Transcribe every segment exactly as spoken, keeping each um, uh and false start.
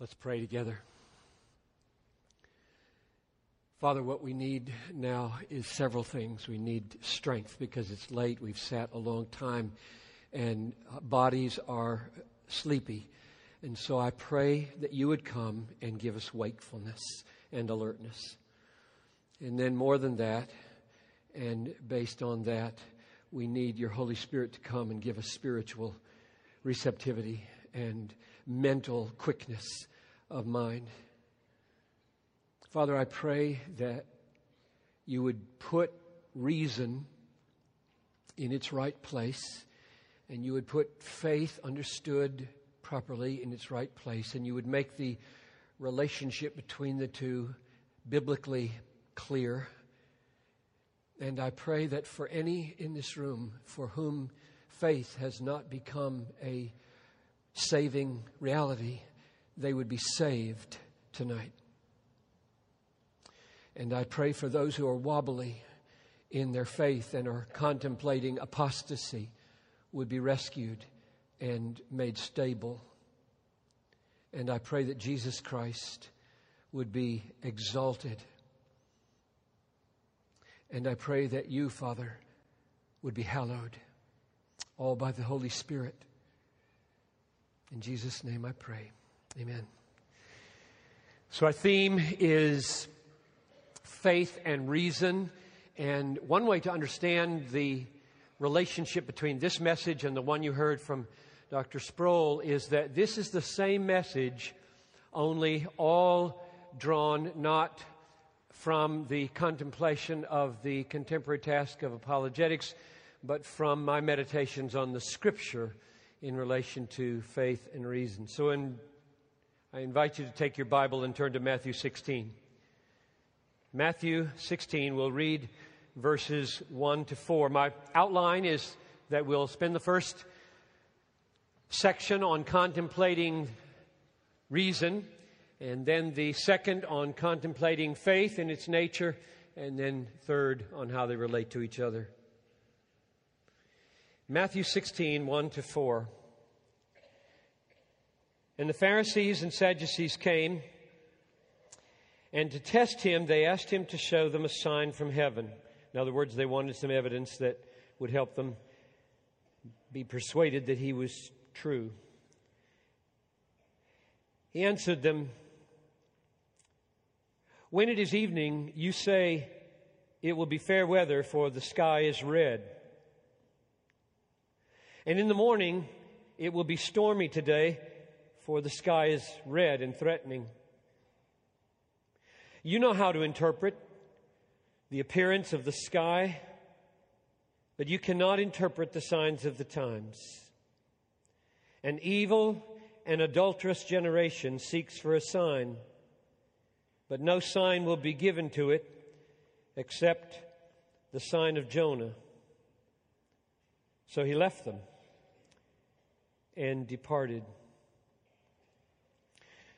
Let's pray together. Father, what we need now is several things. We need strength because it's late. We've sat a long time and bodies are sleepy. And so I pray that you would come and give us wakefulness and alertness. And then more than that, and based on that, we need your Holy Spirit to come and give us spiritual receptivity and mental quickness of mind. Father, I pray that you would put reason in its right place, and you would put faith understood properly in its right place, and you would make the relationship between the two biblically clear. And I pray that for any in this room for whom faith has not become a saving reality, they would be saved tonight. And I pray for those who are wobbly in their faith and are contemplating apostasy would be rescued and made stable. And I pray that Jesus Christ would be exalted. And I pray that you, Father, would be hallowed, all by the Holy Spirit. In Jesus' name I pray. Amen. So our theme is faith and reason. And one way to understand the relationship between this message and the one you heard from Doctor Sproul is that this is the same message, only all drawn not from the contemplation of the contemporary task of apologetics, but from my meditations on the Scripture in relation to faith and reason. So in, I invite you to take your Bible and turn to Matthew sixteen. Matthew sixteen, we'll read verses one to four. My outline is that we'll spend the first section on contemplating reason, and then the second on contemplating faith and its nature, and then third on how they relate to each other. Matthew sixteen, one to four. And the Pharisees and Sadducees came, and to test him, they asked him to show them a sign from heaven. In other words, they wanted some evidence that would help them be persuaded that he was true. He answered them, "When it is evening, you say, 'It will be fair weather, for the sky is red.' And in the morning, 'It will be stormy today, for the sky is red and threatening.' You know how to interpret the appearance of the sky, but you cannot interpret the signs of the times. An evil and adulterous generation seeks for a sign, but no sign will be given to it except the sign of Jonah." So he left them and departed.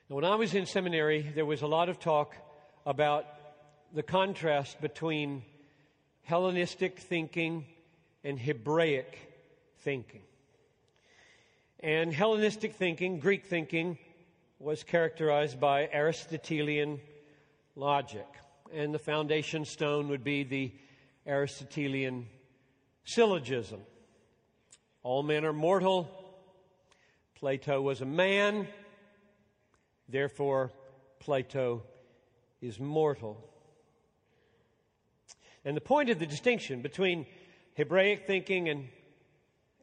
Now, when I was in seminary, there was a lot of talk about the contrast between Hellenistic thinking and Hebraic thinking. And Hellenistic thinking, Greek thinking, was characterized by Aristotelian logic. And the foundation stone would be the Aristotelian syllogism. All men are mortal. Plato was a man. Therefore, Plato is mortal. And the point of the distinction between Hebraic thinking and,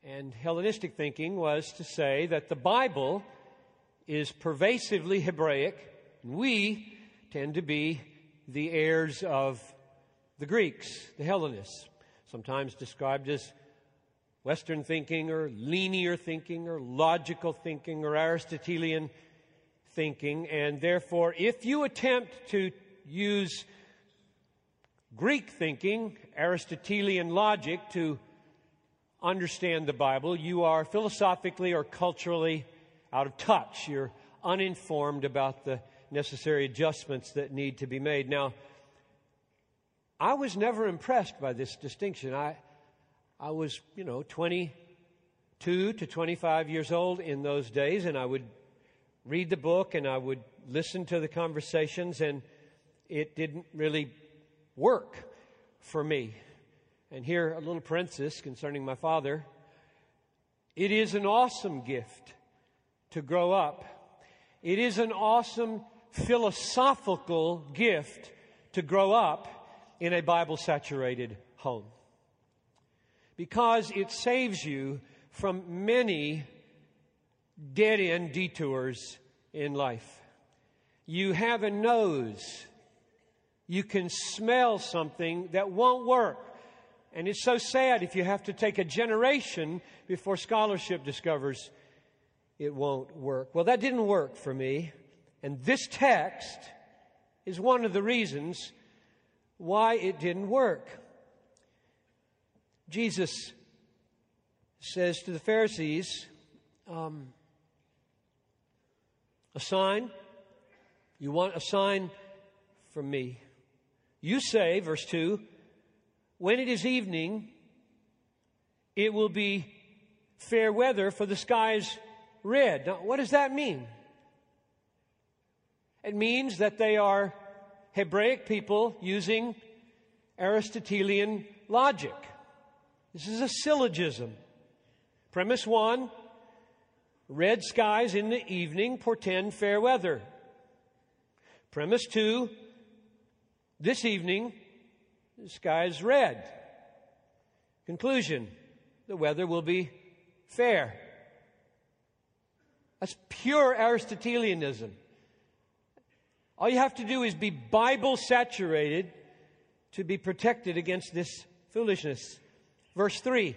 and Hellenistic thinking was to say that the Bible is pervasively Hebraic, and we tend to be the heirs of the Greeks, the Hellenists, sometimes described as Western thinking or linear thinking or logical thinking or Aristotelian thinking. And therefore, if you attempt to use Greek thinking, Aristotelian logic, to understand the Bible, you are philosophically or culturally out of touch. You're uninformed about the necessary adjustments that need to be made. Now, I was never impressed by this distinction. I, I was, you know, twenty-two to twenty-five years old in those days, and I would read the book and I would listen to the conversations, and it didn't really work for me. And here, a little parenthesis concerning my father. It is an awesome gift to grow up. It is an awesome philosophical gift to grow up in a Bible-saturated home, because it saves you from many dead-end detours in life. You have a nose. You can smell something that won't work. And it's so sad if you have to take a generation before scholarship discovers it won't work. Well, that didn't work for me. And this text is one of the reasons why it didn't work. Jesus says to the Pharisees, um, a sign. You want a sign from me. You say, verse two, when it is evening, it will be fair weather, for the sky is red. Now, what does that mean? It means that they are Hebraic people using Aristotelian logic. This is a syllogism. Premise one, red skies in the evening portend fair weather. Premise two, this evening, the sky is red. Conclusion, the weather will be fair. That's pure Aristotelianism. All you have to do is be Bible-saturated to be protected against this foolishness. Verse three,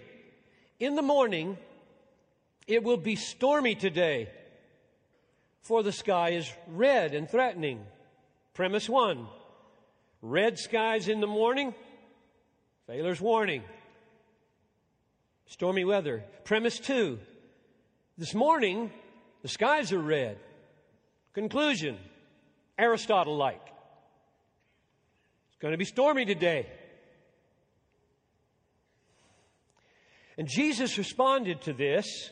in the morning, it will be stormy today, for the sky is red and threatening. Premise one, red skies in the morning, sailor's warning, stormy weather. Premise two, this morning, the skies are red. Conclusion, Aristotle-like. It's going to be stormy today. And Jesus responded to this,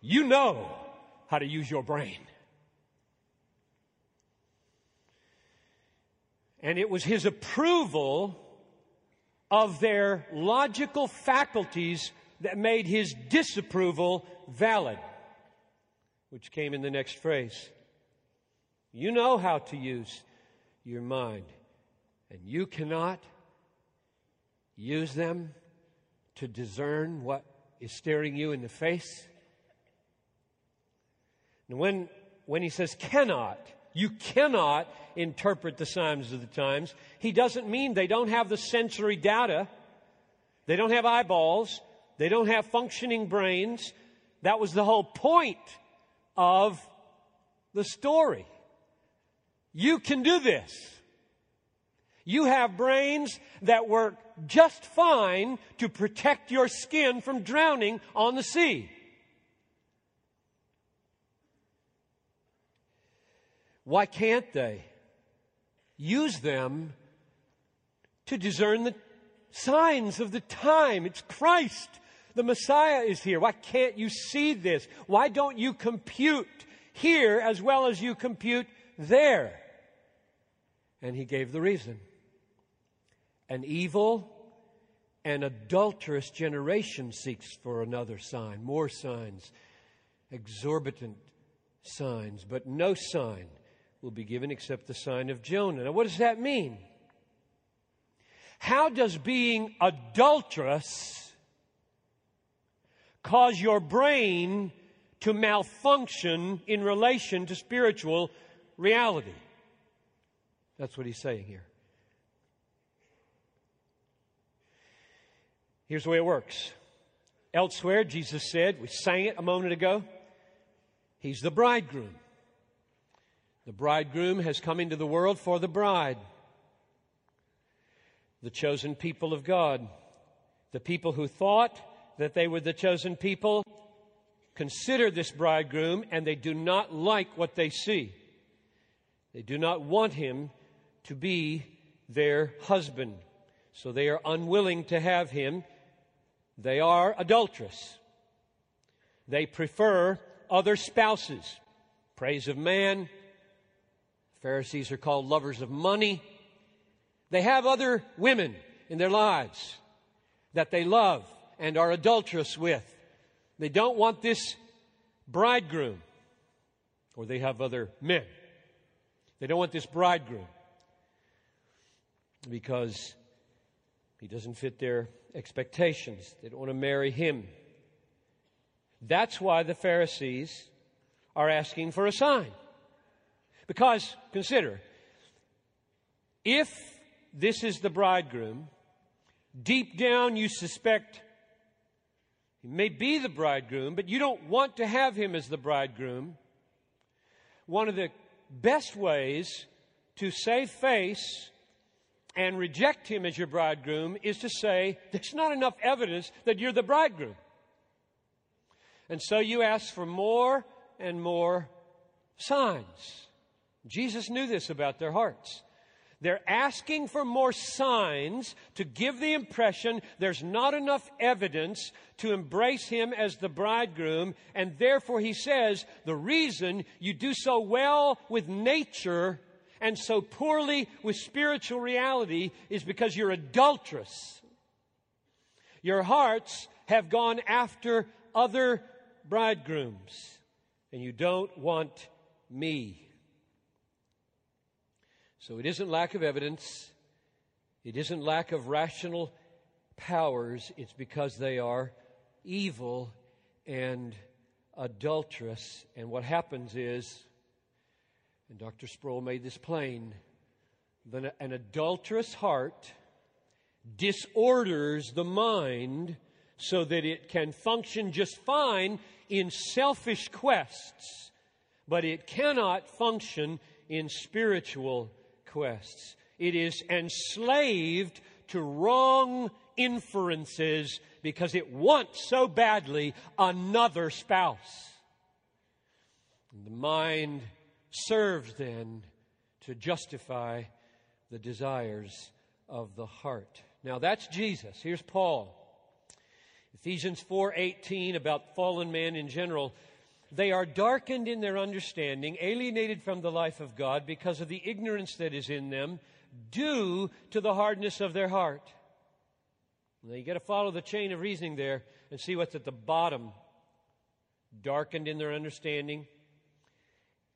you know how to use your brain. And it was his approval of their logical faculties that made his disapproval valid, which came in the next phrase. You know how to use your mind, and you cannot use them to discern what is staring you in the face. And when, when he says cannot, you cannot interpret the signs of the times, he doesn't mean they don't have the sensory data. They don't have eyeballs. They don't have functioning brains. That was the whole point of the story. You can do this. You have brains that work just fine to protect your skin from drowning on the sea. Why can't they use them to discern the signs of the time? It's Christ, the Messiah, is here. Why can't you see this? Why don't you compute here as well as you compute there? And he gave the reason. An evil and adulterous generation seeks for another sign, more signs, exorbitant signs, but no sign will be given except the sign of Jonah. Now, what does that mean? How does being adulterous cause your brain to malfunction in relation to spiritual reality? That's what he's saying here. Here's the way it works. Elsewhere, Jesus said, we sang it a moment ago, he's the bridegroom. The bridegroom has come into the world for the bride, the chosen people of God. The people who thought that they were the chosen people consider this bridegroom, and they do not like what they see. They do not want him to be their husband, so they are unwilling to have him. They are adulterous. They prefer other spouses. praise of man. Pharisees are called lovers of money. They have other women in their lives that they love and are adulterous with. They don't want this bridegroom, or they have other men. They don't want this bridegroom because he doesn't fit their expectations. They don't want to marry him. That's why the Pharisees are asking for a sign. Because, consider, if this is the bridegroom, deep down you suspect he may be the bridegroom, but you don't want to have him as the bridegroom. One of the best ways to save face and reject him as your bridegroom is to say, there's not enough evidence that you're the bridegroom. And so you ask for more and more signs. Jesus knew this about their hearts. They're asking for more signs to give the impression there's not enough evidence to embrace him as the bridegroom. And therefore, he says, the reason you do so well with nature and so poorly with spiritual reality is because you're adulterous. Your hearts have gone after other bridegrooms, and you don't want me. So it isn't lack of evidence. It isn't lack of rational powers. It's because they are evil and adulterous. And what happens is, and Doctor Sproul made this plain, that an adulterous heart disorders the mind so that it can function just fine in selfish quests, but it cannot function in spiritual quests. Quests. It is enslaved to wrong inferences because it wants so badly another spouse. And the mind serves then to justify the desires of the heart. Now that's Jesus. Here's Paul. Ephesians four eighteen about fallen man in general. They are darkened in their understanding, alienated from the life of God because of the ignorance that is in them due to the hardness of their heart. Now, you got to follow the chain of reasoning there and see what's at the bottom. Darkened in their understanding,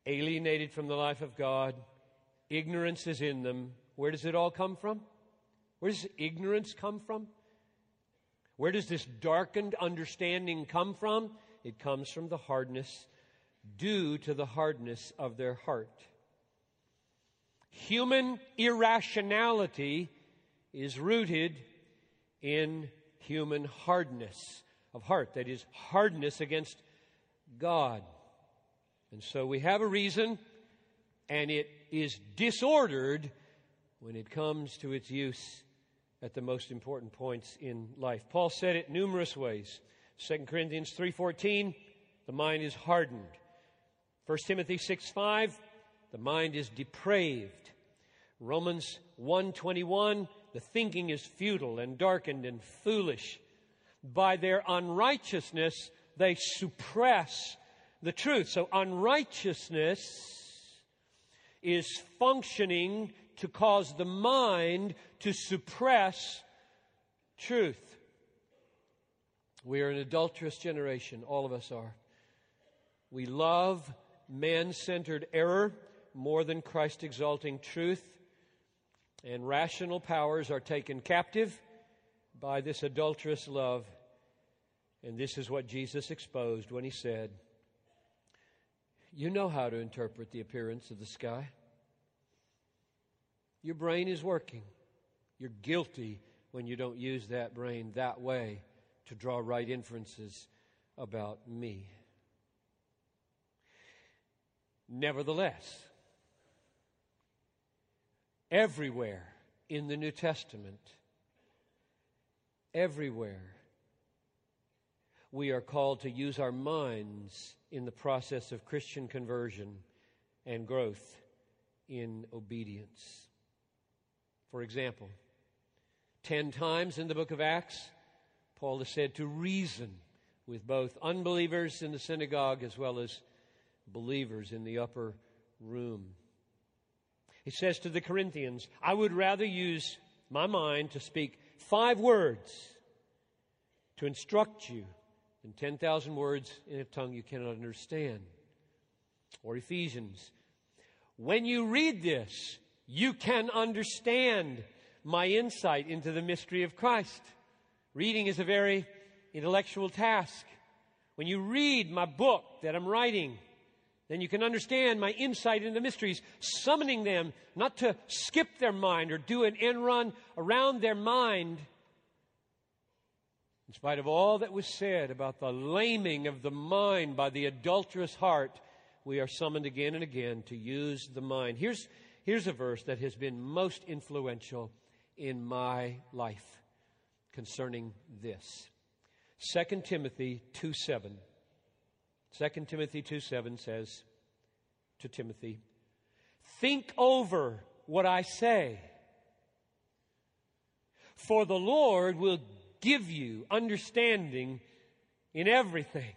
alienated from the life of God, ignorance is in them. Where does it all come from? Where does ignorance come from? Where does this darkened understanding come from? It comes from the hardness, due to the hardness of their heart. Human irrationality is rooted in human hardness of heart. That is, hardness against God. And so we have a reason, and it is disordered when it comes to its use at the most important points in life. Paul said it numerous ways. Second Corinthians three fourteen, the mind is hardened. First Timothy six five, the mind is depraved. Romans one twenty-one, the thinking is futile and darkened and foolish. By their unrighteousness, they suppress the truth. So unrighteousness is functioning to cause the mind to suppress truth. We are an adulterous generation. All of us are. We love man-centered error more than Christ-exalting truth. And rational powers are taken captive by this adulterous love. And this is what Jesus exposed when he said, you know how to interpret the appearance of the sky. Your brain is working. You're guilty when you don't use that brain that way to draw right inferences about me. Nevertheless, everywhere in the New Testament, everywhere, we are called to use our minds in the process of Christian conversion and growth in obedience. For example, ten times in the book of Acts, Paul is said to reason with both unbelievers in the synagogue as well as believers in the upper room. He says to the Corinthians, I would rather use my mind to speak five words to instruct you than ten thousand words in a tongue you cannot understand. Or Ephesians, when you read this, you can understand my insight into the mystery of Christ. Reading is a very intellectual task. When you read my book that I'm writing, then you can understand my insight into the mysteries, summoning them not to skip their mind or do an end run around their mind. In spite of all that was said about the laming of the mind by the adulterous heart, we are summoned again and again to use the mind. Here's, here's a verse that has been most influential in my life concerning this. Second Timothy two seven. Second Timothy two seven says to Timothy, think over what I say, for the Lord will give you understanding in everything.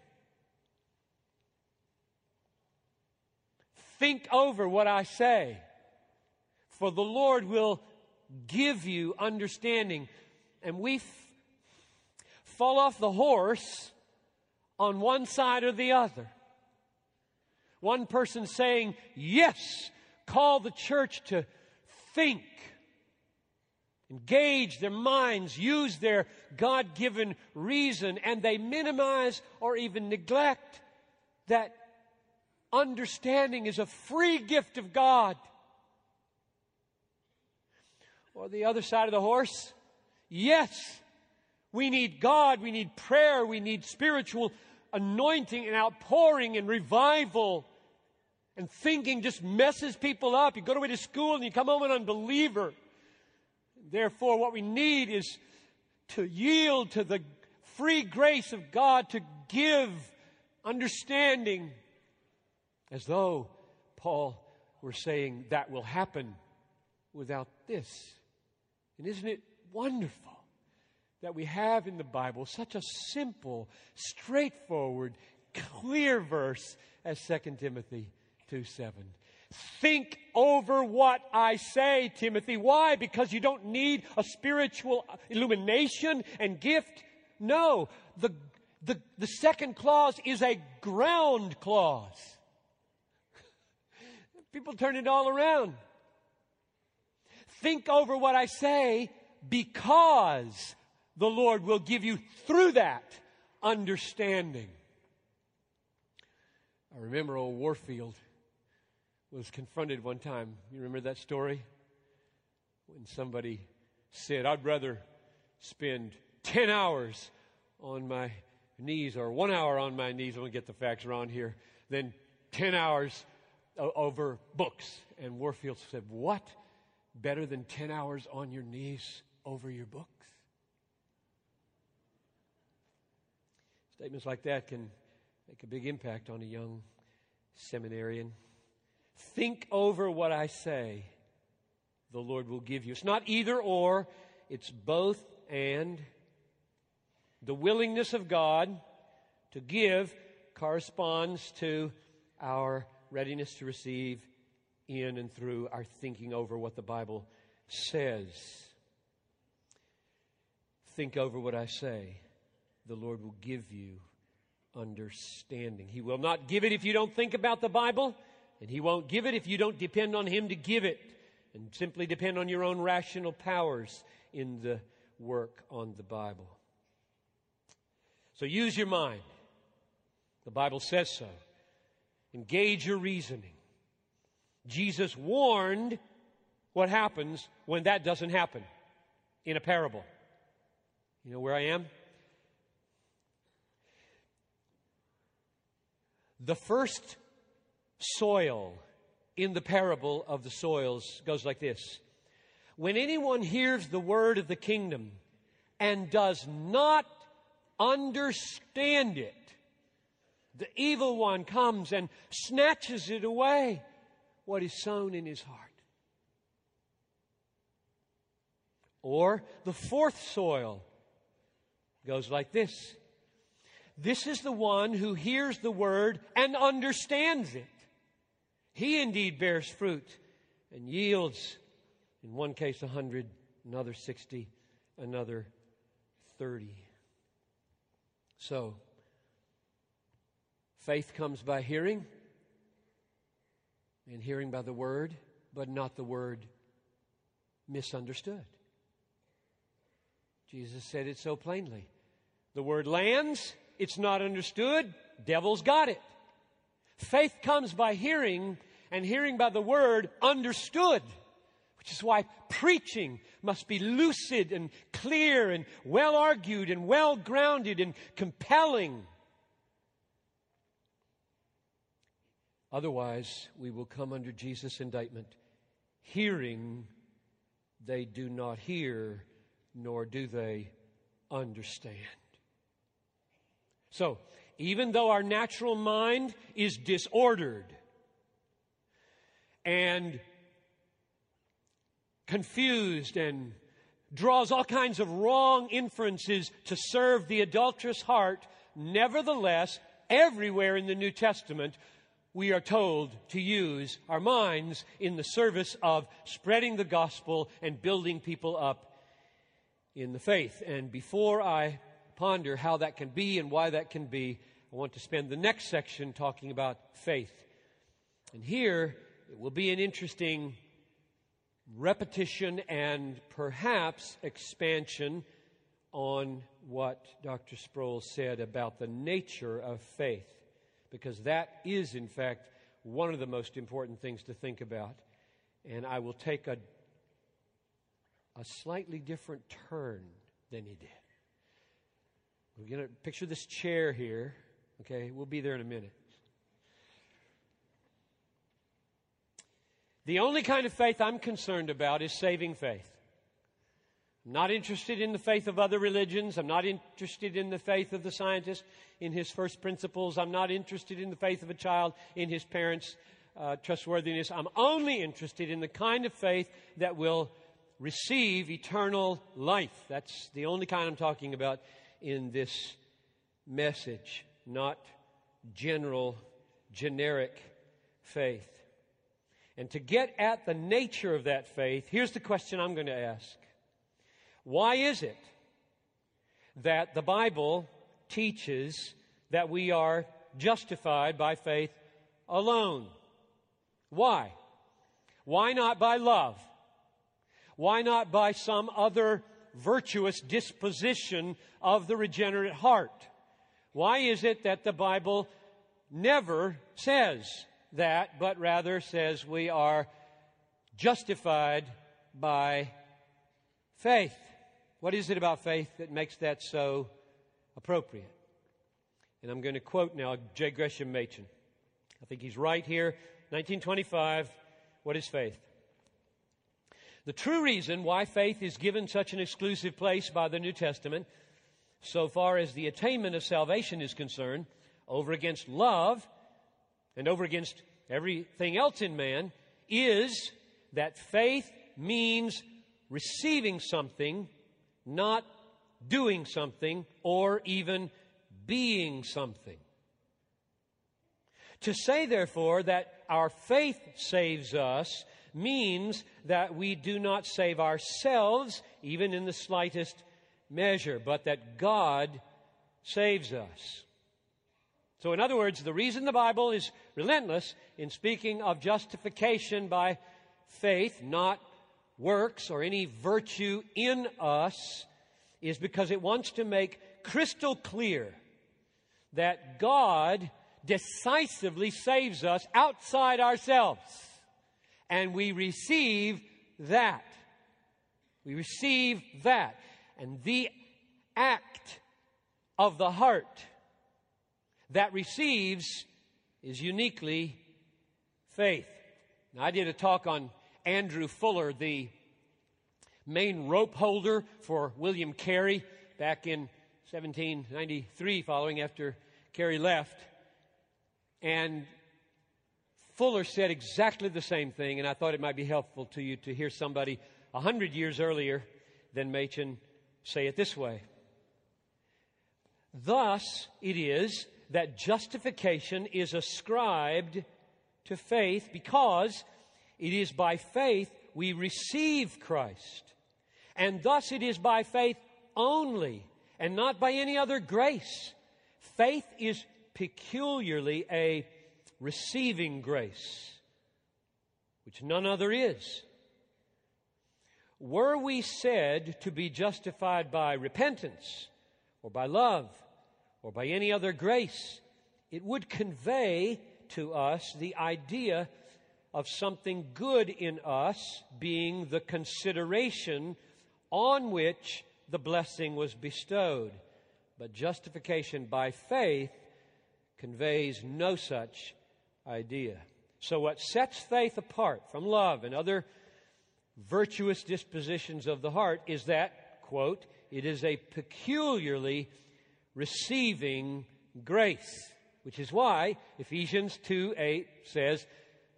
Think over what I say, for the Lord will give you understanding. And we f- fall off the horse on one side or the other. One person saying, yes, call the church to think. Engage their minds, use their God-given reason, and they minimize or even neglect that understanding is a free gift of God. Or the other side of the horse, yes, we need God, we need prayer, we need spiritual anointing and outpouring and revival. And thinking just messes people up. You go away to school and you come home an unbeliever. Therefore, what we need is to yield to the free grace of God to give understanding, as though Paul were saying that will happen without this. And isn't it wonderful that we have in the Bible such a simple, straightforward, clear verse as Second Timothy two seven. Think over what I say, Timothy. Why? Because you don't need a spiritual illumination and gift? No. The, the, the second clause is a ground clause. People turn it all around. Think over what I say, because the Lord will give you through that understanding. I remember old Warfield was confronted one time. You remember that story? When somebody said, I'd rather spend ten hours on my knees, or one hour on my knees, I'm going to get the facts wrong here, than ten hours o- over books. And Warfield said, what? Better than ten hours on your knees over your books? Statements like that can make a big impact on a young seminarian. Think over what I say, the Lord will give you. It's not either or, it's both and. The willingness of God to give corresponds to our readiness to receive in and through our thinking over what the Bible says. Think over what I say, the Lord will give you understanding. He will not give it if you don't think about the Bible. And He won't give it if you don't depend on Him to give it, and simply depend on your own rational powers in the work on the Bible. So use your mind. The Bible says so. Engage your reasoning. Jesus warned what happens when that doesn't happen in a parable. You know where I am? The first soil in the parable of the soils goes like this. When anyone hears the word of the kingdom and does not understand it, the evil one comes and snatches it away, what is sown in his heart. Or the fourth soil goes like this. this is the one who hears the word and understands it. He indeed bears fruit and yields, in one case a hundred, another sixty, another thirty. So, faith comes by hearing, and hearing by the word, but not the word misunderstood. Jesus said it so plainly. The word lands, it's not understood, devil's got it. Faith comes by hearing, and hearing by the word understood, which is why preaching must be lucid and clear and well-argued and well-grounded and compelling. Otherwise, we will come under Jesus' indictment. Hearing, they do not hear, nor do they understand. So, even though our natural mind is disordered and confused and draws all kinds of wrong inferences to serve the adulterous heart, nevertheless, everywhere in the New Testament, we are told to use our minds in the service of spreading the gospel and building people up in the faith. And before I ponder how that can be and why that can be, I want to spend the next section talking about faith. And here it will be an interesting repetition and perhaps expansion on what Doctor Sproul said about the nature of faith, because that is, in fact, one of the most important things to think about. And I will take a, a slightly different turn than he did. We're going to picture this chair here. Okay, we'll be there in a minute. The only kind of faith I'm concerned about is saving faith. I'm not interested in the faith of other religions. I'm not interested in the faith of the scientist in his first principles. I'm not interested in the faith of a child in his parents' uh, trustworthiness. I'm only interested in the kind of faith that will receive eternal life. That's the only kind I'm talking about in this message, not general, generic faith. And to get at the nature of that faith, here's the question I'm going to ask. Why is it that the Bible teaches that we are justified by faith alone? Why? Why not by love? Why not by some other virtuous disposition of the regenerate heart? Why is it that the Bible never says that, but rather says we are justified by faith? What is it about faith that makes that so appropriate? And I'm going to quote now J. Gresham Machen. I think he's right here. nineteen twenty-five, what is faith? The true reason why faith is given such an exclusive place by the New Testament, so far as the attainment of salvation is concerned, over against love and over against everything else in man, is that faith means receiving something, not doing something, or even being something. To say, therefore, that our faith saves us means that we do not save ourselves, even in the slightest measure, but that God saves us. So, in other words, the reason the Bible is relentless in speaking of justification by faith, not works or any virtue in us, is because it wants to make crystal clear that God decisively saves us outside ourselves. And we receive that. We receive that. And the act of the heart that receives is uniquely faith. Now, I did a talk on Andrew Fuller, the main rope holder for William Carey, back in seventeen ninety-three, following after Carey left. And Fuller said exactly the same thing, and I thought it might be helpful to you to hear somebody a hundred years earlier than Machen say it this way. Thus it is that justification is ascribed to faith, because it is by faith we receive Christ. And thus it is by faith only, and not by any other grace. Faith is peculiarly a receiving grace, which none other is. Were we said to be justified by repentance, or by love, or by any other grace, it would convey to us the idea of something good in us being the consideration on which the blessing was bestowed. But justification by faith conveys no such idea. So what sets faith apart from love and other virtuous dispositions of the heart is that, quote, it is a peculiarly receiving grace, which is why Ephesians two eight says,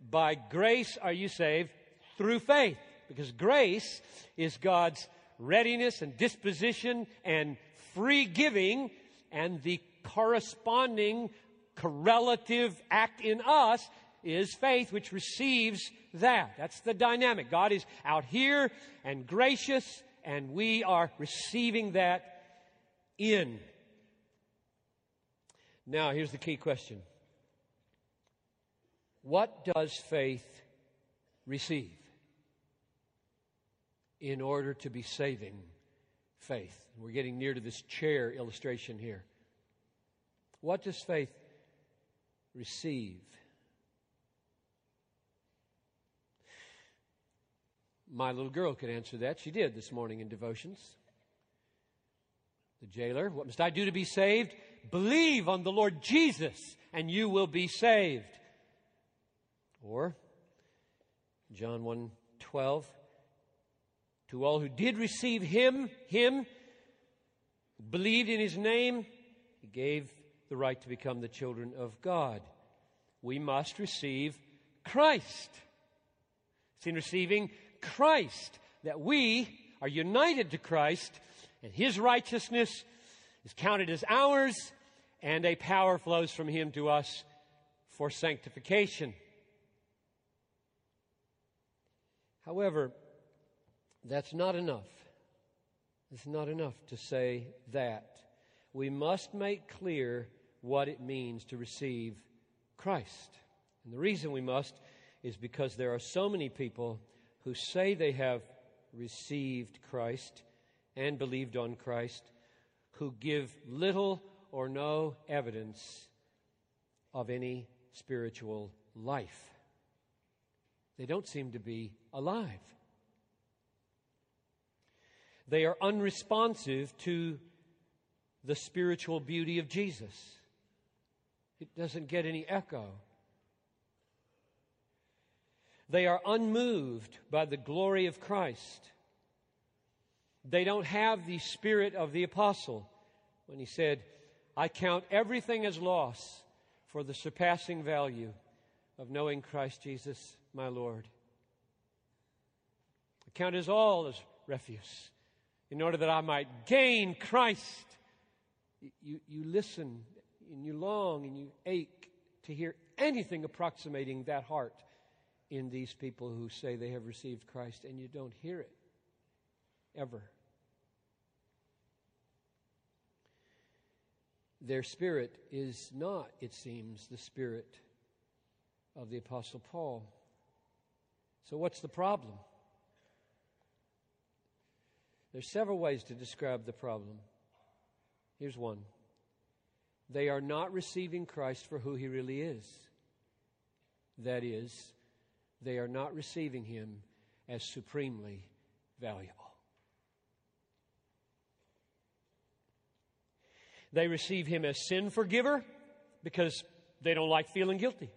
by grace are you saved through faith, because grace is God's readiness and disposition and free giving, and the corresponding correlative act in us is faith, which receives that. That's the dynamic. God is out here and gracious, and we are receiving that in. Now, here's the key question. What does faith receive in order to be saving faith? We're getting near to this chair illustration here. What does faith receive? My little girl could answer that. She did this morning in devotions. The jailer, what must I do to be saved? Believe on the Lord Jesus and you will be saved. Or John one twelve, to all who did receive him, him, believed in his name, he gave the right to become the children of God. We must receive Christ. It's in receiving Christ that we are united to Christ, and his righteousness is counted as ours, and a power flows from him to us for sanctification. However, that's not enough. It's not enough to say that. We must make clear what it means to receive Christ. And the reason we must is because there are so many people who say they have received Christ and believed on Christ, who give little or no evidence of any spiritual life. They don't seem to be alive. They are unresponsive to the spiritual beauty of Jesus. It doesn't get any echo. They are unmoved by the glory of Christ. They don't have the spirit of the apostle when he said, I count everything as loss for the surpassing value of knowing Christ Jesus, my Lord. I count as all as refuse in order that I might gain Christ. You, you listen and you long and you ache to hear anything approximating that heart in these people who say they have received Christ, and you don't hear it ever. Their spirit is not, it seems, the spirit of the Apostle Paul. So what's the problem? There's several ways to describe the problem. Here's one. They are not receiving Christ for who he really is. That is, they are not receiving him as supremely valuable. They receive him as sin forgiver because they don't like feeling guilty.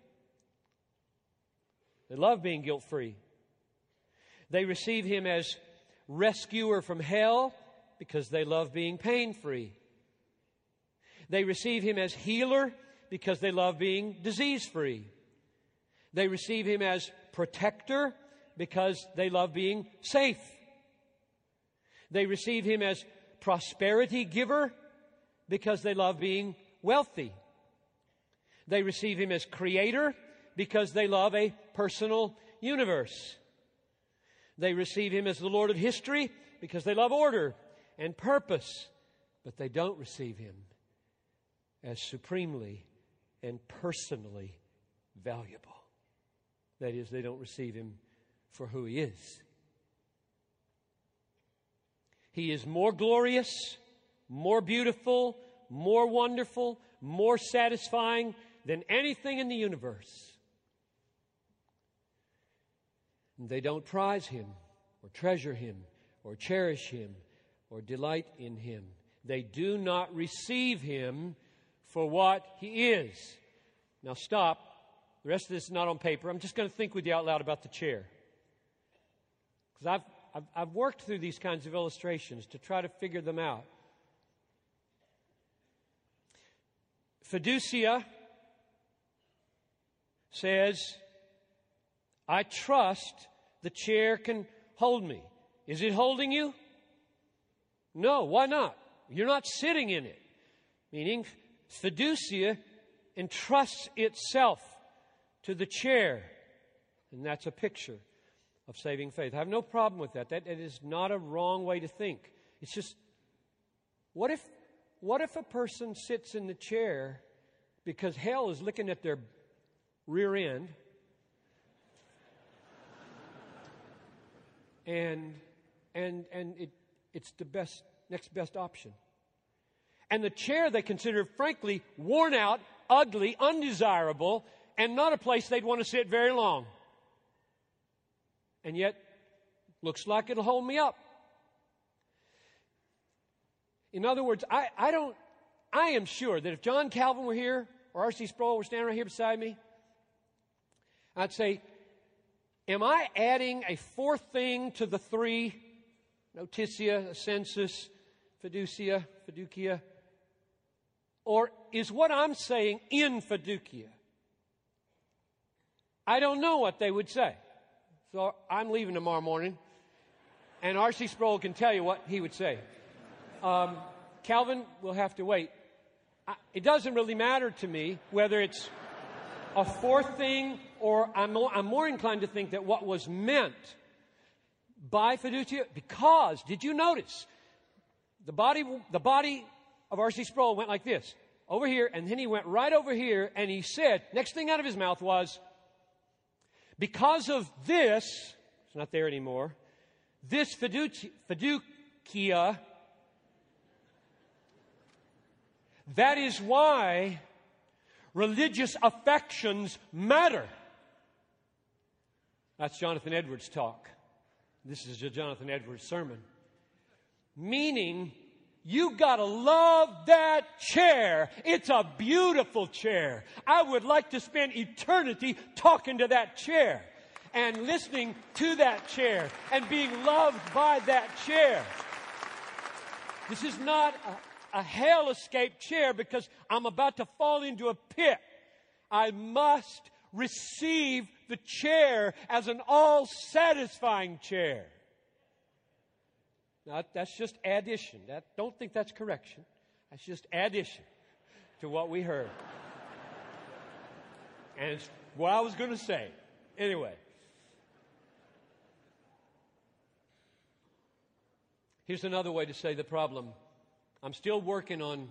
They love being guilt-free. They receive him as rescuer from hell because they love being pain-free. They receive him as healer because they love being disease-free. They receive him as protector because they love being safe. They receive him as prosperity giver because they love being wealthy. They receive him as creator because they love a personal universe. They receive him as the Lord of history because they love order and purpose, but they don't receive him as supremely and personally valuable. That is, they don't receive him for who he is. He is more glorious, more beautiful, more wonderful, more satisfying than anything in the universe. And they don't prize him or treasure him or cherish him or delight in him. They do not receive him for what he is. Now stop. The rest of this is not on paper. I'm just going to think with you out loud about the chair. Because I've, I've, I've worked through these kinds of illustrations to try to figure them out. Fiducia says, I trust the chair can hold me. Is it holding you? No, why not? You're not sitting in it. Meaning, fiducia entrusts itself to the chair. And that's a picture of saving faith. I have no problem with that. That it is not a wrong way to think. It's just, what if, what if a person sits in the chair because hell is looking at their rear end and and and it it's the best next best option. And the chair they consider, frankly, worn out, ugly, undesirable, and not a place they'd want to sit very long. And yet, looks like it'll hold me up. In other words, I, I don't, I am sure that if John Calvin were here, or R C Sproul were standing right here beside me, I'd say, am I adding a fourth thing to the three? Notitia, census, fiducia, fiducia. Or is what I'm saying in fiducia? I don't know what they would say. So I'm leaving tomorrow morning, and R C Sproul can tell you what he would say. Um, Calvin will have to wait. I, it doesn't really matter to me whether it's a fourth thing or I'm, I'm more inclined to think that what was meant by fiducia, because, did you notice, the body, the body of R C Sproul went like this, over here, and then he went right over here, and he said, next thing out of his mouth was, because of this, it's not there anymore, this fiducia, fiducia, that is why religious affections matter. That's Jonathan Edwards' talk. This is a Jonathan Edwards sermon. Meaning, you got to love that chair. It's a beautiful chair. I would like to spend eternity talking to that chair and listening to that chair and being loved by that chair. This is not a, a hell escape chair because I'm about to fall into a pit. I must receive the chair as an all-satisfying chair. Now, that's just addition. That, don't think that's correction. That's just addition to what we heard. And it's what I was going to say. Anyway. Here's another way to say the problem. I'm still working on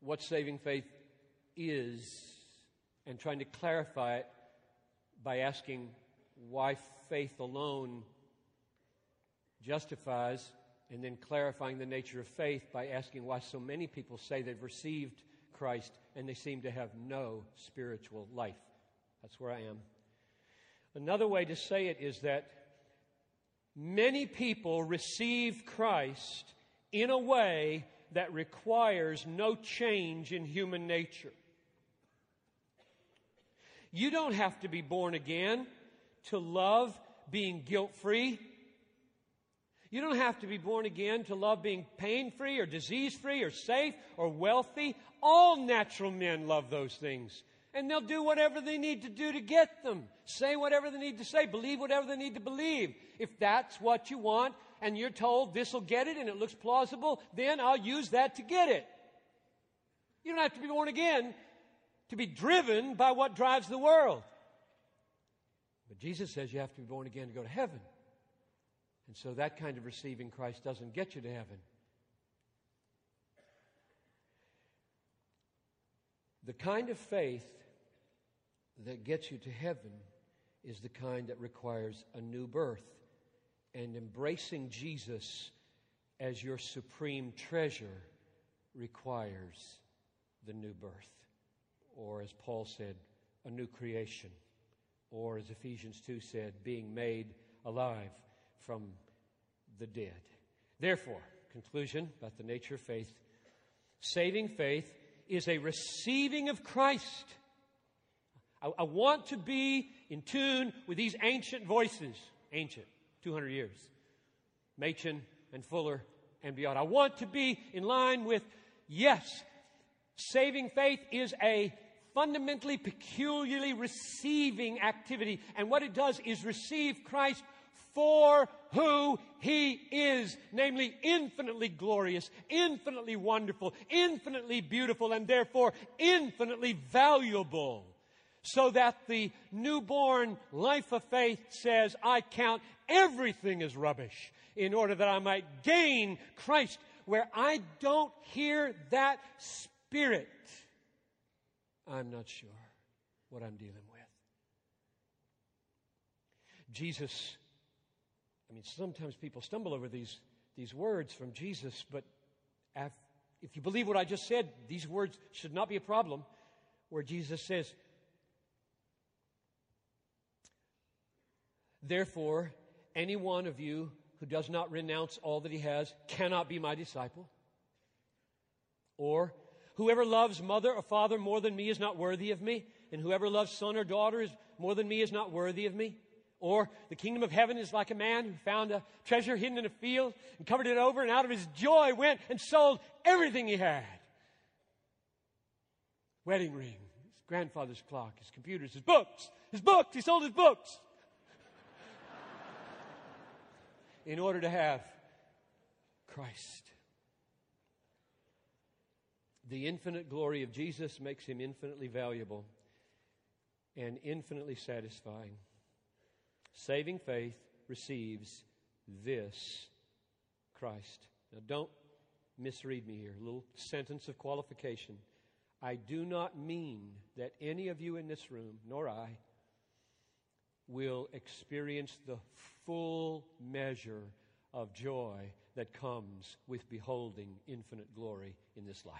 what saving faith is and trying to clarify it by asking why faith alone justifies, and then clarifying the nature of faith by asking why so many people say they've received Christ and they seem to have no spiritual life. That's where I am. Another way to say it is that many people receive Christ in a way that requires no change in human nature. You don't have to be born again to love being guilt-free. You don't have to be born again to love being pain-free or disease-free or safe or wealthy. All natural men love those things. and they'll do whatever they need to do to get them. Say whatever they need to say. Believe whatever they need to believe. If that's what you want and you're told this will get it and it looks plausible, then I'll use that to get it. You don't have to be born again to be driven by what drives the world. But Jesus says you have to be born again to go to heaven. And so that kind of receiving Christ doesn't get you to heaven. The kind of faith that gets you to heaven is the kind that requires a new birth and embracing Jesus as your supreme treasure requires the new birth, or as Paul said, a new creation, or as Ephesians two said, being made alive from the dead. Therefore, conclusion about the nature of faith, saving faith is a receiving of Christ. I, I want to be in tune with these ancient voices. Ancient, two hundred years. Machen and Fuller and beyond. I want to be in line with, yes, saving faith is a fundamentally, peculiarly receiving activity. And what it does is receive Christ for who He is, namely infinitely glorious, infinitely wonderful, infinitely beautiful, and therefore infinitely valuable. So that the newborn life of faith says, I count everything as rubbish in order that I might gain Christ, where I don't hear that spirit. I'm not sure what I'm dealing with. Jesus I mean, sometimes people stumble over these, these words from Jesus, but if you believe what I just said, these words should not be a problem, where Jesus says, therefore, any one of you who does not renounce all that he has cannot be my disciple. Or, whoever loves mother or father more than me is not worthy of me, and whoever loves son or daughter is more than me is not worthy of me. Or the kingdom of heaven is like a man who found a treasure hidden in a field and covered it over, and out of his joy went and sold everything he had. Wedding ring, his grandfather's clock, his computers, his books, his books, he sold his books in order to have Christ. The infinite glory of Jesus makes him infinitely valuable and infinitely satisfying. Saving faith receives this Christ. Now, don't misread me here. A little sentence of qualification. I do not mean that any of you in this room, nor I, will experience the full measure of joy that comes with beholding infinite glory in this life.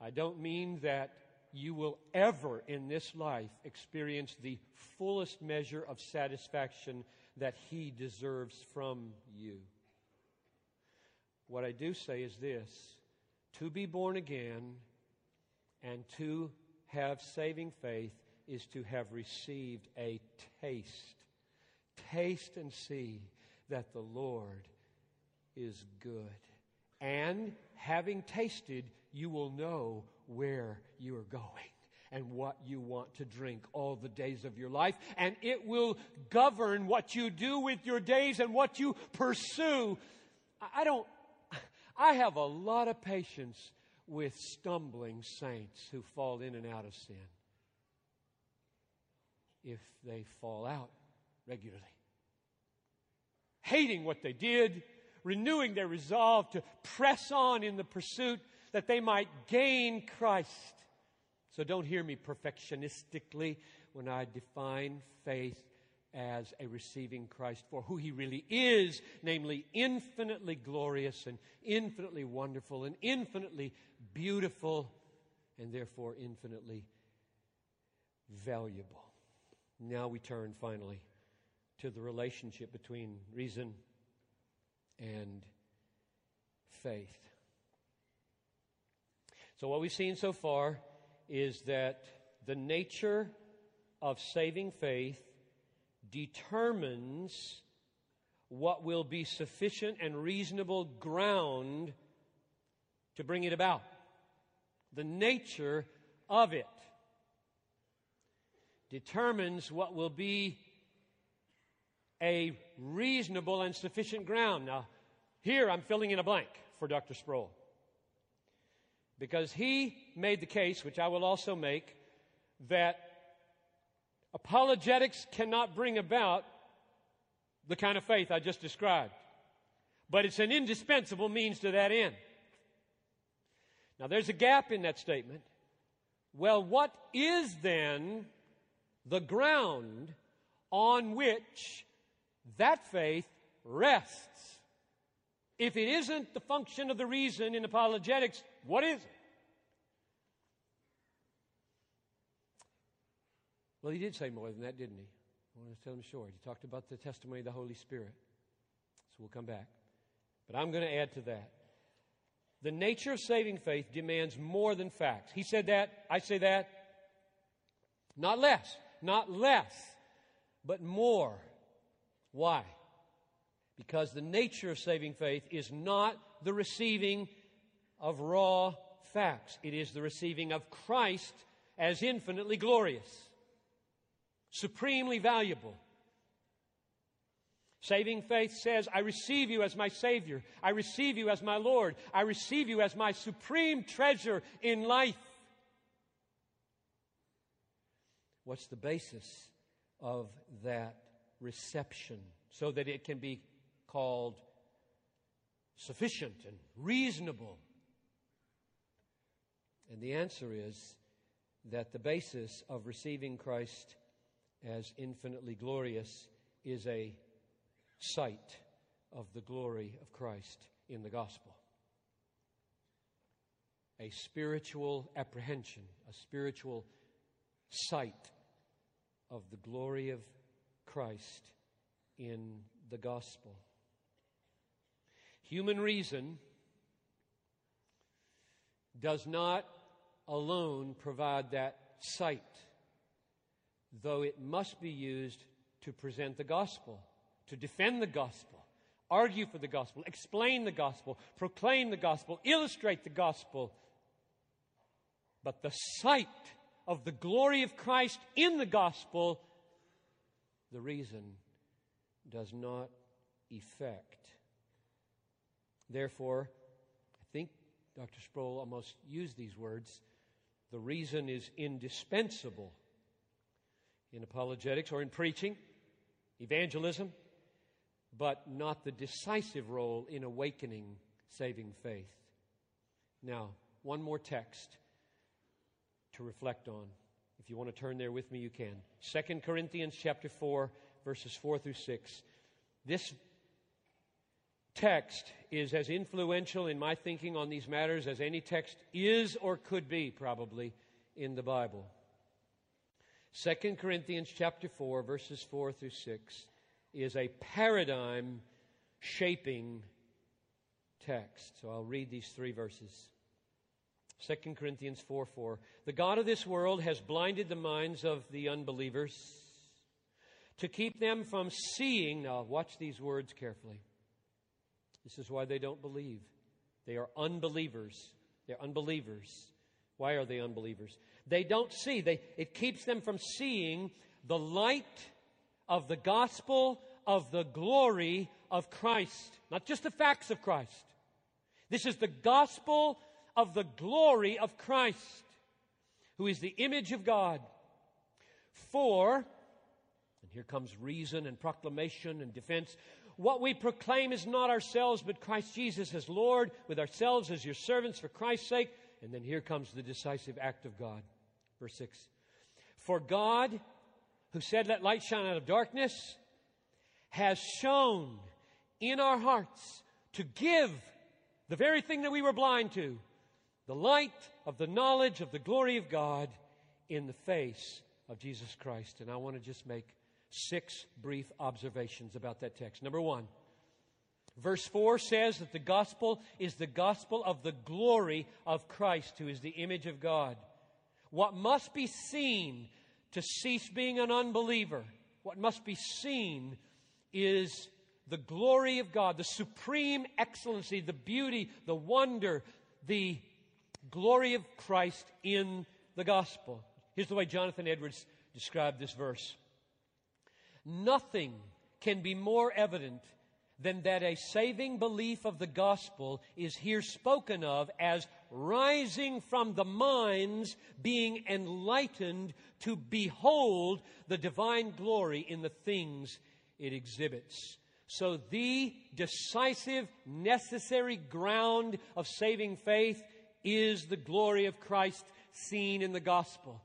I don't mean that you will ever in this life experience the fullest measure of satisfaction that He deserves from you. What I do say is this: to be born again and to have saving faith is to have received a taste. Taste and see that the Lord is good. And having tasted, you will know where you are going and what you want to drink all the days of your life, and it will govern what you do with your days and what you pursue. I don't, I have a lot of patience with stumbling saints who fall in and out of sin, if they fall out regularly, hating what they did, renewing their resolve to press on in the pursuit that they might gain Christ. So don't hear me perfectionistically when I define faith as a receiving Christ for who He really is, namely infinitely glorious and infinitely wonderful and infinitely beautiful and therefore infinitely valuable. Now we turn finally to the relationship between reason and faith. So what we've seen so far is that the nature of saving faith determines what will be sufficient and reasonable ground to bring it about. The nature of it determines what will be a reasonable and sufficient ground. Now, here I'm filling in a blank for Doctor Sproul, because he made the case, which I will also make, that apologetics cannot bring about the kind of faith I just described, but it's an indispensable means to that end. Now, there's a gap in that statement. Well, what is then the ground on which that faith rests? If it isn't the function of the reason in apologetics, what is it? Well, he did say more than that, didn't he? I want to tell him short. He talked about the testimony of the Holy Spirit. So we'll come back. But I'm going to add to that. The nature of saving faith demands more than facts. He said that. I say that. Not less. Not less. But more. Why? Because the nature of saving faith is not the receiving of raw facts. It is the receiving of Christ as infinitely glorious, supremely valuable. Saving faith says, I receive you as my Savior. I receive you as my Lord. I receive you as my supreme treasure in life. What's the basis of that reception so that it can be called sufficient and reasonable? And the answer is that the basis of receiving Christ as infinitely glorious is a sight of the glory of Christ in the gospel. A spiritual apprehension, a spiritual sight of the glory of Christ in the gospel. Human reason does not alone provide that sight, though it must be used to present the gospel, to defend the gospel, argue for the gospel, explain the gospel, proclaim the gospel, illustrate the gospel. But the sight of the glory of Christ in the gospel, the reason does not effect. Therefore, I think Doctor Sproul almost used these words, the reason is indispensable in apologetics or in preaching, evangelism, but not the decisive role in awakening saving faith. Now, one more text to reflect on. If you want to turn there with me, you can. Second Corinthians chapter four, verses four through six. This text is as influential in my thinking on these matters as any text is or could be, probably, in the Bible. Second Corinthians chapter four, verses four through six, is a paradigm-shaping text. So I'll read these three verses. Second Corinthians four four. The God of this world has blinded the minds of the unbelievers to keep them from seeing. Now, watch these words carefully. This is why they don't believe. They are unbelievers. They're unbelievers. Why are they unbelievers? They don't see. They, it keeps them from seeing the light of the gospel of the glory of Christ. Not just the facts of Christ. This is the gospel of the glory of Christ, who is the image of God. For, and here comes reason and proclamation and defense, what we proclaim is not ourselves, but Christ Jesus as Lord, with ourselves as your servants for Christ's sake. And then here comes the decisive act of God. Verse six. For God, who said, let light shine out of darkness, has shown in our hearts to give the very thing that we were blind to, the light of the knowledge of the glory of God in the face of Jesus Christ. And I want to just make six brief observations about that text. Number one. Verse four says that the gospel is the gospel of the glory of Christ, who is the image of God. What must be seen to cease being an unbeliever, what must be seen is the glory of God, the supreme excellency, the beauty, the wonder, the glory of Christ in the gospel. Here's the way Jonathan Edwards described this verse. Nothing can be more evident than that a saving belief of the gospel is here spoken of as rising from the minds, being enlightened to behold the divine glory in the things it exhibits. So the decisive, necessary ground of saving faith is the glory of Christ seen in the gospel.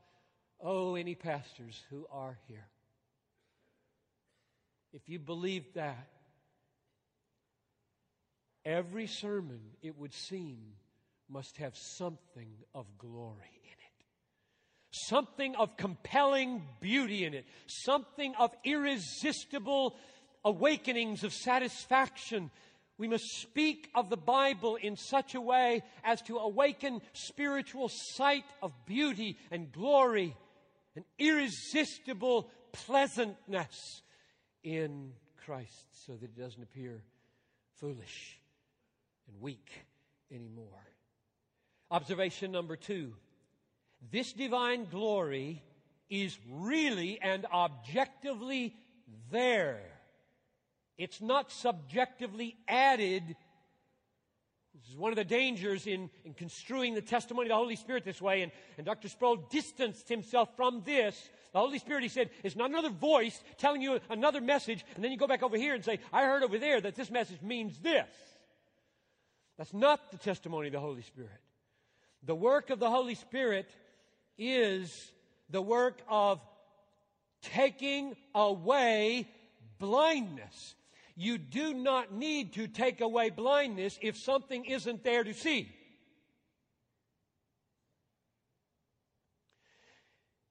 Oh, any pastors who are here, if you believe that, every sermon, it would seem, must have something of glory in it. Something of compelling beauty in it. Something of irresistible awakenings of satisfaction. We must speak of the Bible in such a way as to awaken spiritual sight of beauty and glory and irresistible pleasantness in Christ, so that it doesn't appear foolish and weak anymore. Observation number two. This divine glory is really and objectively there. It's not subjectively added. This is one of the dangers in, in construing the testimony of the Holy Spirit this way. And, and Doctor Sproul distanced himself from this. The Holy Spirit, he said, is not another voice telling you another message. And then you go back over here and say, I heard over there that this message means this. That's not the testimony of the Holy Spirit. The work of the Holy Spirit is the work of taking away blindness. You do not need to take away blindness if something isn't there to see.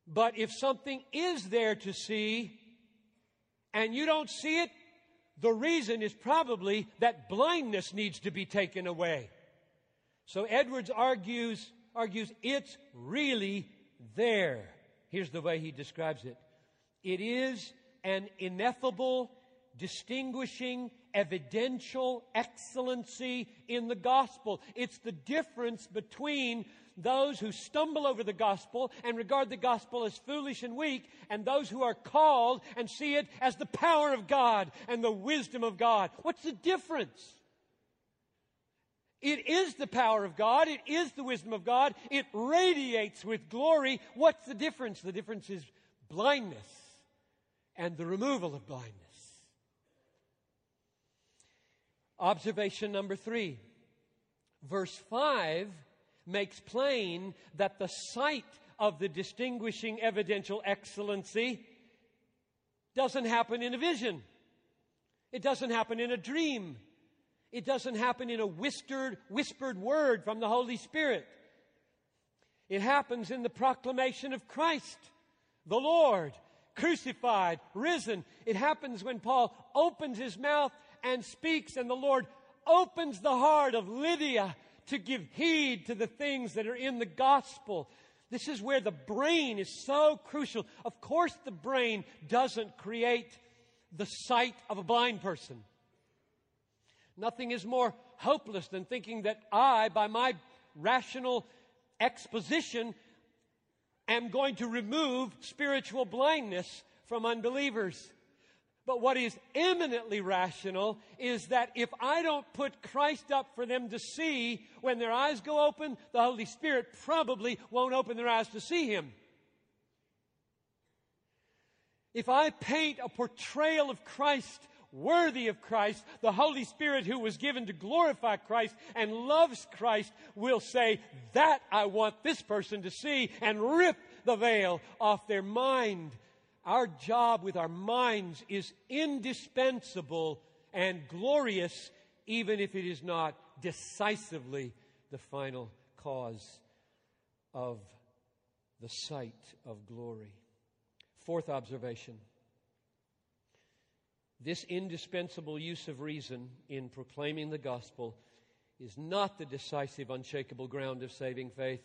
But if something is there to see and you don't see it, the reason is probably that blindness needs to be taken away. So Edwards argues, argues it's really there. Here's the way he describes it. It is an ineffable, distinguishing, evidential excellency in the gospel. It's the difference between those who stumble over the gospel and regard the gospel as foolish and weak, and those who are called and see it as the power of God and the wisdom of God. What's the difference? It is the power of God. It is the wisdom of God. It radiates with glory. What's the difference? The difference is blindness and the removal of blindness. Observation number three, verse five makes plain that the sight of the distinguishing evidential excellency doesn't happen in a vision. It doesn't happen in a dream. It doesn't happen in a whispered, whispered word from the Holy Spirit. It happens in the proclamation of Christ, the Lord, crucified, risen. It happens when Paul opens his mouth and speaks, and the Lord opens the heart of Lydia to give heed to the things that are in the gospel. This is where the brain is so crucial. Of course, the brain doesn't create the sight of a blind person. Nothing is more hopeless than thinking that I, by my rational exposition, am going to remove spiritual blindness from unbelievers. But what is eminently rational is that if I don't put Christ up for them to see, when their eyes go open, the Holy Spirit probably won't open their eyes to see Him. If I paint a portrayal of Christ worthy of Christ, the Holy Spirit, who was given to glorify Christ and loves Christ, will say, that I want this person to see, and rip the veil off their mind. Our job with our minds is indispensable and glorious, even if it is not decisively the final cause of the sight of glory. Fourth observation. This indispensable use of reason in proclaiming the gospel is not the decisive, unshakable ground of saving faith.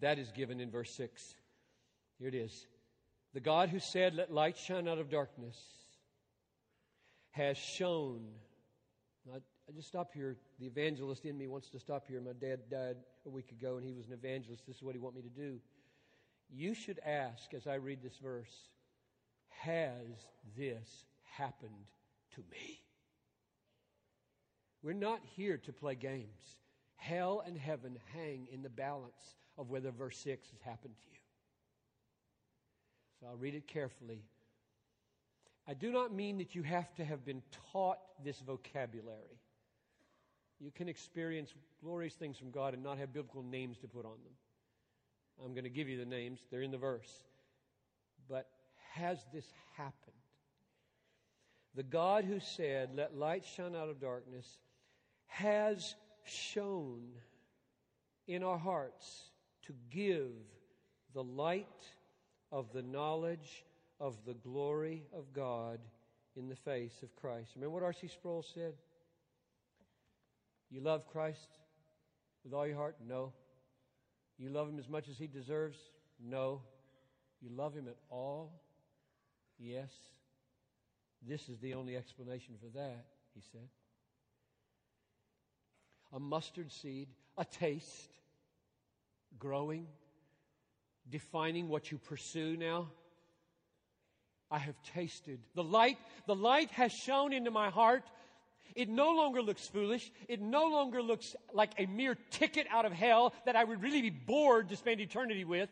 That is given in verse six. Here it is. The God who said, let light shine out of darkness, has shown. I, I just stop here. The evangelist in me wants to stop here. My dad died a week ago, and he was an evangelist. This is what he wanted me to do. You should ask, as I read this verse, has this happened to me? We're not here to play games. Hell and heaven hang in the balance of whether verse six has happened to you. So I'll read it carefully. I do not mean that you have to have been taught this vocabulary. You can experience glorious things from God and not have biblical names to put on them. I'm going to give you the names. They're in the verse. But has this happened? The God who said, "Let light shine out of darkness," has shone in our hearts to give the light of the knowledge of the glory of God in the face of Christ. Remember what R C Sproul said? You love Christ with all your heart? No. You love Him as much as He deserves? No. You love Him at all? Yes. This is the only explanation for that, he said. A mustard seed, a taste, growing, defining what you pursue now. I have tasted. The light, the light has shone into my heart. It no longer looks foolish. It no longer looks like a mere ticket out of hell that I would really be bored to spend eternity with.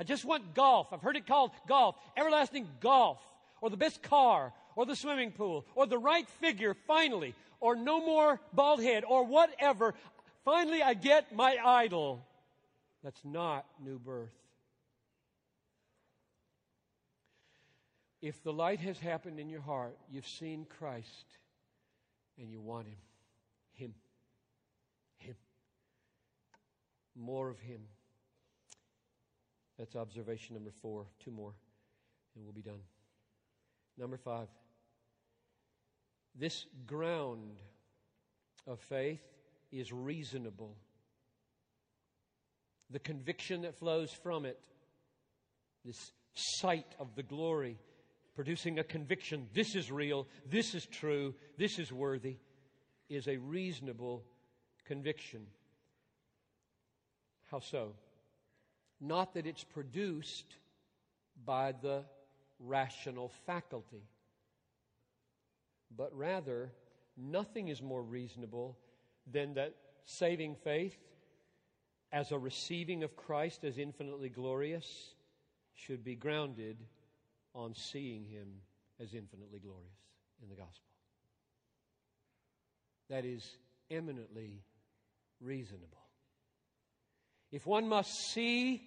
I just want golf. I've heard it called golf, everlasting golf, or the best car, or the swimming pool, or the right figure, finally, or no more bald head, or whatever. Finally, I get my idol. That's not new birth. If the light has happened in your heart, you've seen Christ, and you want Him. Him. Him. More of Him. That's observation number four. Two more, and we'll be done. Number five. This ground of faith is reasonable. The conviction that flows from it, this sight of the glory, producing a conviction, this is real, this is true, this is worthy, is a reasonable conviction. How so? Not that it's produced by the rational faculty, but rather nothing is more reasonable than that saving faith as a receiving of Christ as infinitely glorious should be grounded on seeing Him as infinitely glorious in the gospel. That is eminently reasonable. If one must see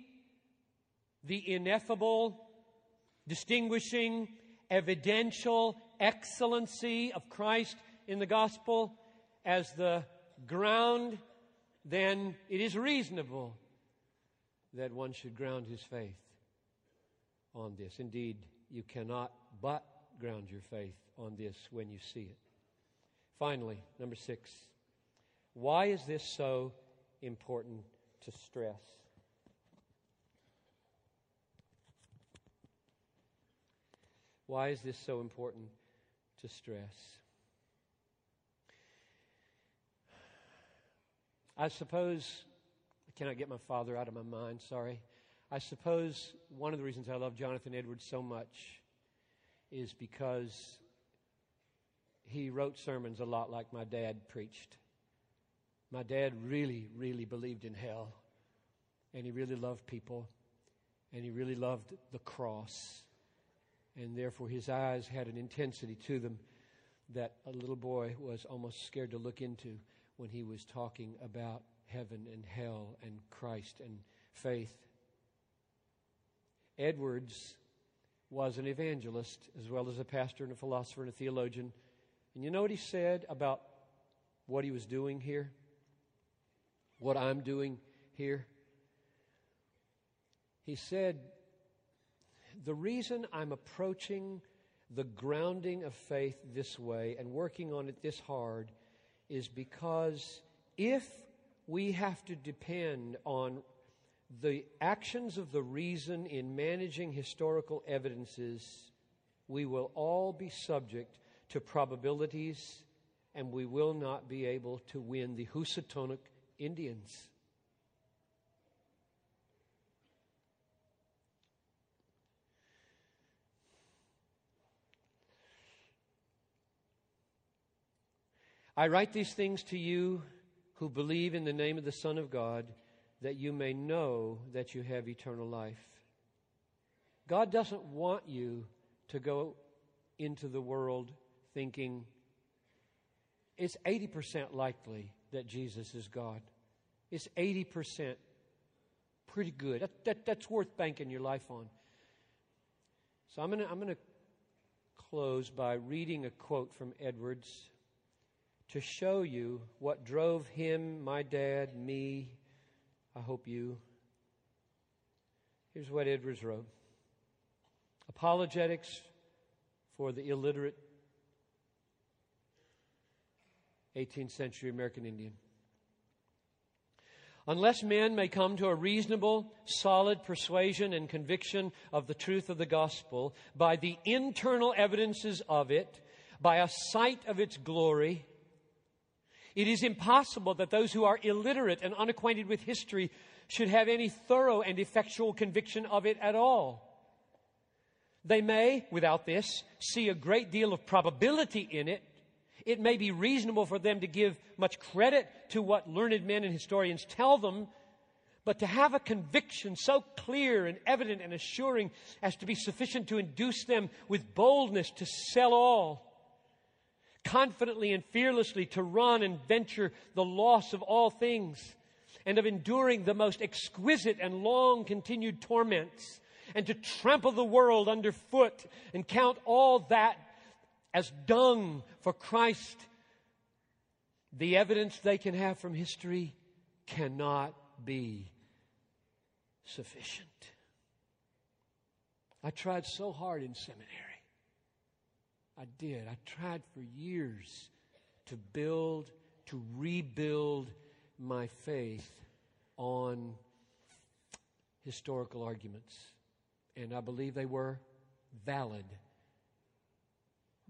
the ineffable, distinguishing, evidential excellency of Christ in the gospel as the ground, then it is reasonable that one should ground his faith on this. Indeed, you cannot but ground your faith on this when you see it. Finally, number six, why is this so important to stress? Why is this so important to stress? I suppose, I cannot get my father out of my mind, sorry. I suppose one of the reasons I love Jonathan Edwards so much is because he wrote sermons a lot like my dad preached. My dad really, really believed in hell, and he really loved people, and he really loved the cross. And therefore, his eyes had an intensity to them that a little boy was almost scared to look into when he was talking about heaven and hell and Christ and faith. Edwards was an evangelist as well as a pastor and a philosopher and a theologian. And you know what he said about what he was doing here? What I'm doing here? He said, the reason I'm approaching the grounding of faith this way and working on it this hard is because if we have to depend on the actions of the reason in managing historical evidences, we will all be subject to probabilities and we will not be able to win the Housatonic Indians. I write these things to you who believe in the name of the Son of God, that you may know that you have eternal life. God doesn't want you to go into the world thinking it's eighty percent likely that Jesus is God. It's eighty percent pretty good. That, that, that's worth banking your life on. So I'm going to I'm going to close by reading a quote from Edwards to show you what drove him, my dad, me, I hope you. Here's what Edwards wrote. Apologetics for the illiterate eighteenth century American Indian. Unless men may come to a reasonable, solid persuasion and conviction of the truth of the gospel by the internal evidences of it, by a sight of its glory, it is impossible that those who are illiterate and unacquainted with history should have any thorough and effectual conviction of it at all. They may, without this, see a great deal of probability in it. It may be reasonable for them to give much credit to what learned men and historians tell them, but to have a conviction so clear and evident and assuring as to be sufficient to induce them with boldness to sell all, confidently and fearlessly to run and venture the loss of all things, and of enduring the most exquisite and long-continued torments, and to trample the world underfoot and count all that as dung for Christ, the evidence they can have from history cannot be sufficient. I tried so hard in seminary. I did. I tried for years to build, to rebuild my faith on historical arguments. And I believe they were valid.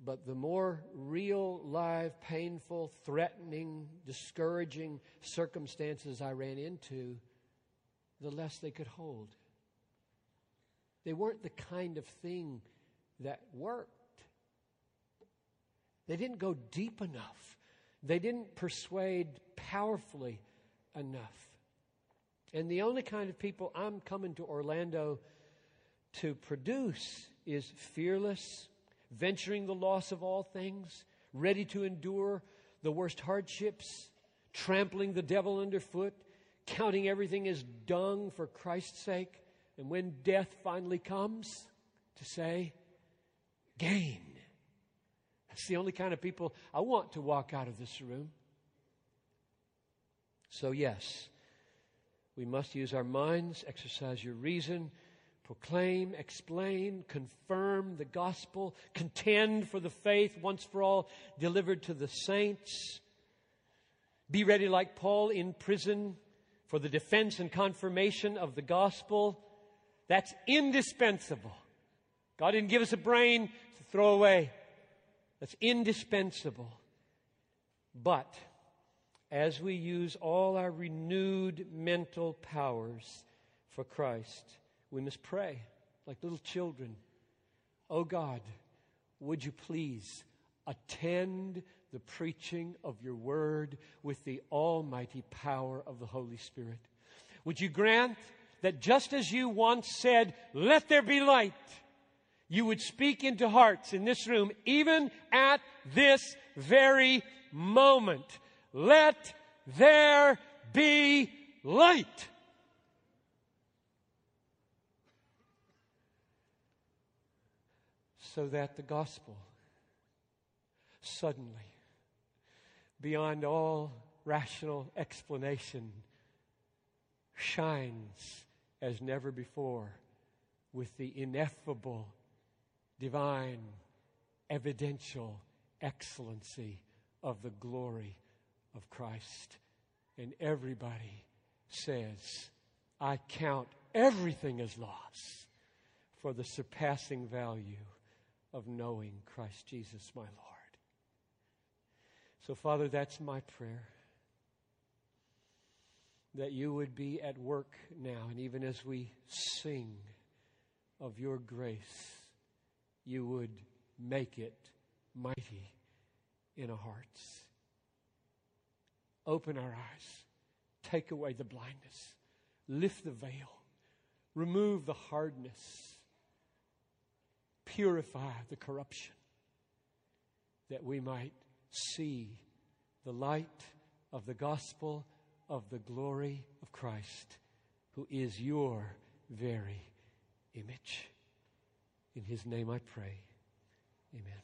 But the more real, live, painful, threatening, discouraging circumstances I ran into, the less they could hold. They weren't the kind of thing that worked. They didn't go deep enough. They didn't persuade powerfully enough. And the only kind of people I'm coming to Orlando to produce is fearless, venturing the loss of all things, ready to endure the worst hardships, trampling the devil underfoot, counting everything as dung for Christ's sake, and when death finally comes, to say, gain. That's the only kind of people I want to walk out of this room. So yes, we must use our minds, exercise your reason, proclaim, explain, confirm the gospel, contend for the faith once for all delivered to the saints. Be ready like Paul in prison for the defense and confirmation of the gospel. That's indispensable. God didn't give us a brain to throw away. That's indispensable. But as we use all our renewed mental powers for Christ, we must pray like little children. Oh God, would you please attend the preaching of your word with the almighty power of the Holy Spirit? Would you grant that just as you once said, let there be light, you would speak into hearts in this room, even at this very moment. Let there be light. So that the gospel suddenly, beyond all rational explanation, shines as never before with the ineffable, divine, evidential excellency of the glory of Christ. And everybody says, I count everything as loss for the surpassing value of knowing Christ Jesus, my Lord. So, Father, that's my prayer. That you would be at work now, and even as we sing of your grace, you would make it mighty in our hearts. Open our eyes. Take away the blindness. Lift the veil. Remove the hardness. Purify the corruption, that we might see the light of the gospel of the glory of Christ, who is your very image. In his name I pray. Amen.